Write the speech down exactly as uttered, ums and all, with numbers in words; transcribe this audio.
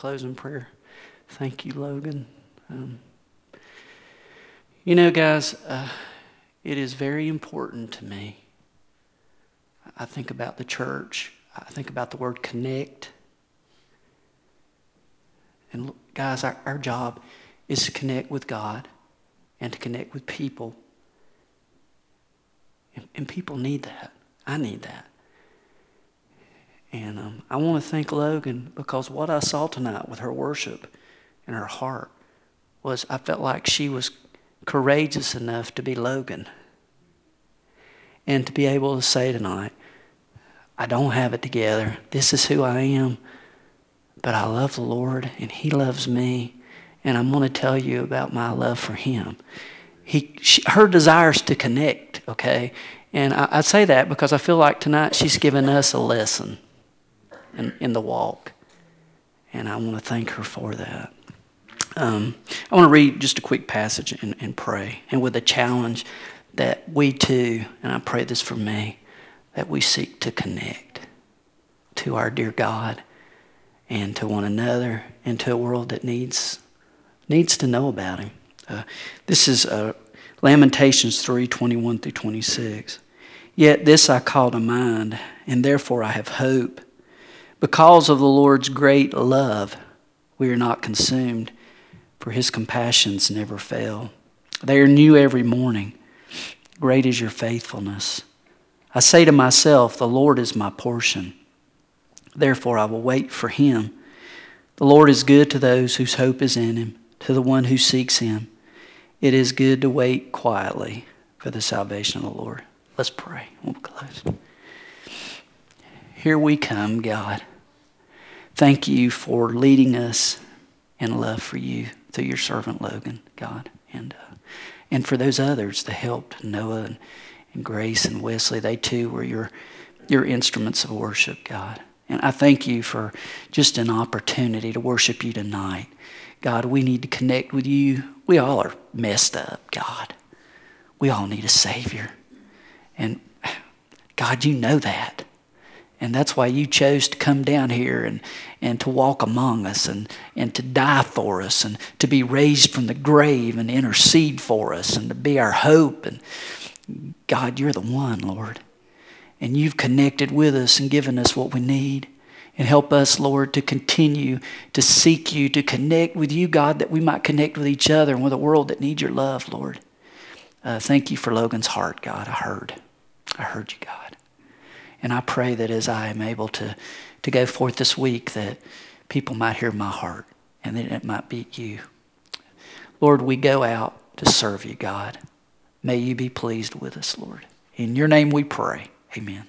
close in prayer. Thank you, Logan. Um, you know, guys, uh, it is very important to me. I think about the church. I think about the word connect. And guys, our, our job is to connect with God and to connect with people. And, and people need that. I need that. And um, I want to thank Logan, because what I saw tonight with her worship and her heart was, I felt like she was courageous enough to be Logan and to be able to say tonight, I don't have it together. This is who I am. But I love the Lord, and He loves me, and I'm going to tell you about my love for Him. He, she, her desires to connect, okay? And I, I say that because I feel like tonight she's given us a lesson in, in the walk, and I want to thank her for that. Um, I want to read just a quick passage and, and pray, and with a challenge that we too, and I pray this for me, that we seek to connect to our dear God, and to one another, and to a world that needs needs to know about Him. Uh, this is uh, Lamentations three, twenty-one through twenty-six. Yet this I call to mind, and therefore I have hope. Because of the Lord's great love, we are not consumed, for His compassions never fail. They are new every morning. Great is your faithfulness. I say to myself, the Lord is my portion. Therefore, I will wait for Him. The Lord is good to those whose hope is in Him, to the one who seeks Him. It is good to wait quietly for the salvation of the Lord. Let's pray. We'll close. Here we come, God. Thank you for leading us in love for you through your servant Logan, God, and uh, and for those others that helped, Noah and, and Grace and Wesley. They too were your your instruments of worship, God. And I thank you for just an opportunity to worship you tonight. God, we need to connect with you. We all are messed up, God. We all need a Savior. And God, you know that. And that's why you chose to come down here and, and to walk among us and, and to die for us and to be raised from the grave and intercede for us and to be our hope. And God, you're the one, Lord. And you've connected with us and given us what we need. And help us, Lord, to continue to seek you, to connect with you, God, that we might connect with each other and with a world that needs your love, Lord. Uh, thank you for Logan's heart, God. I heard. I heard you, God. And I pray that as I am able to, to go forth this week, that people might hear my heart and that it might be you. Lord, we go out to serve you, God. May you be pleased with us, Lord. In your name we pray. Amen.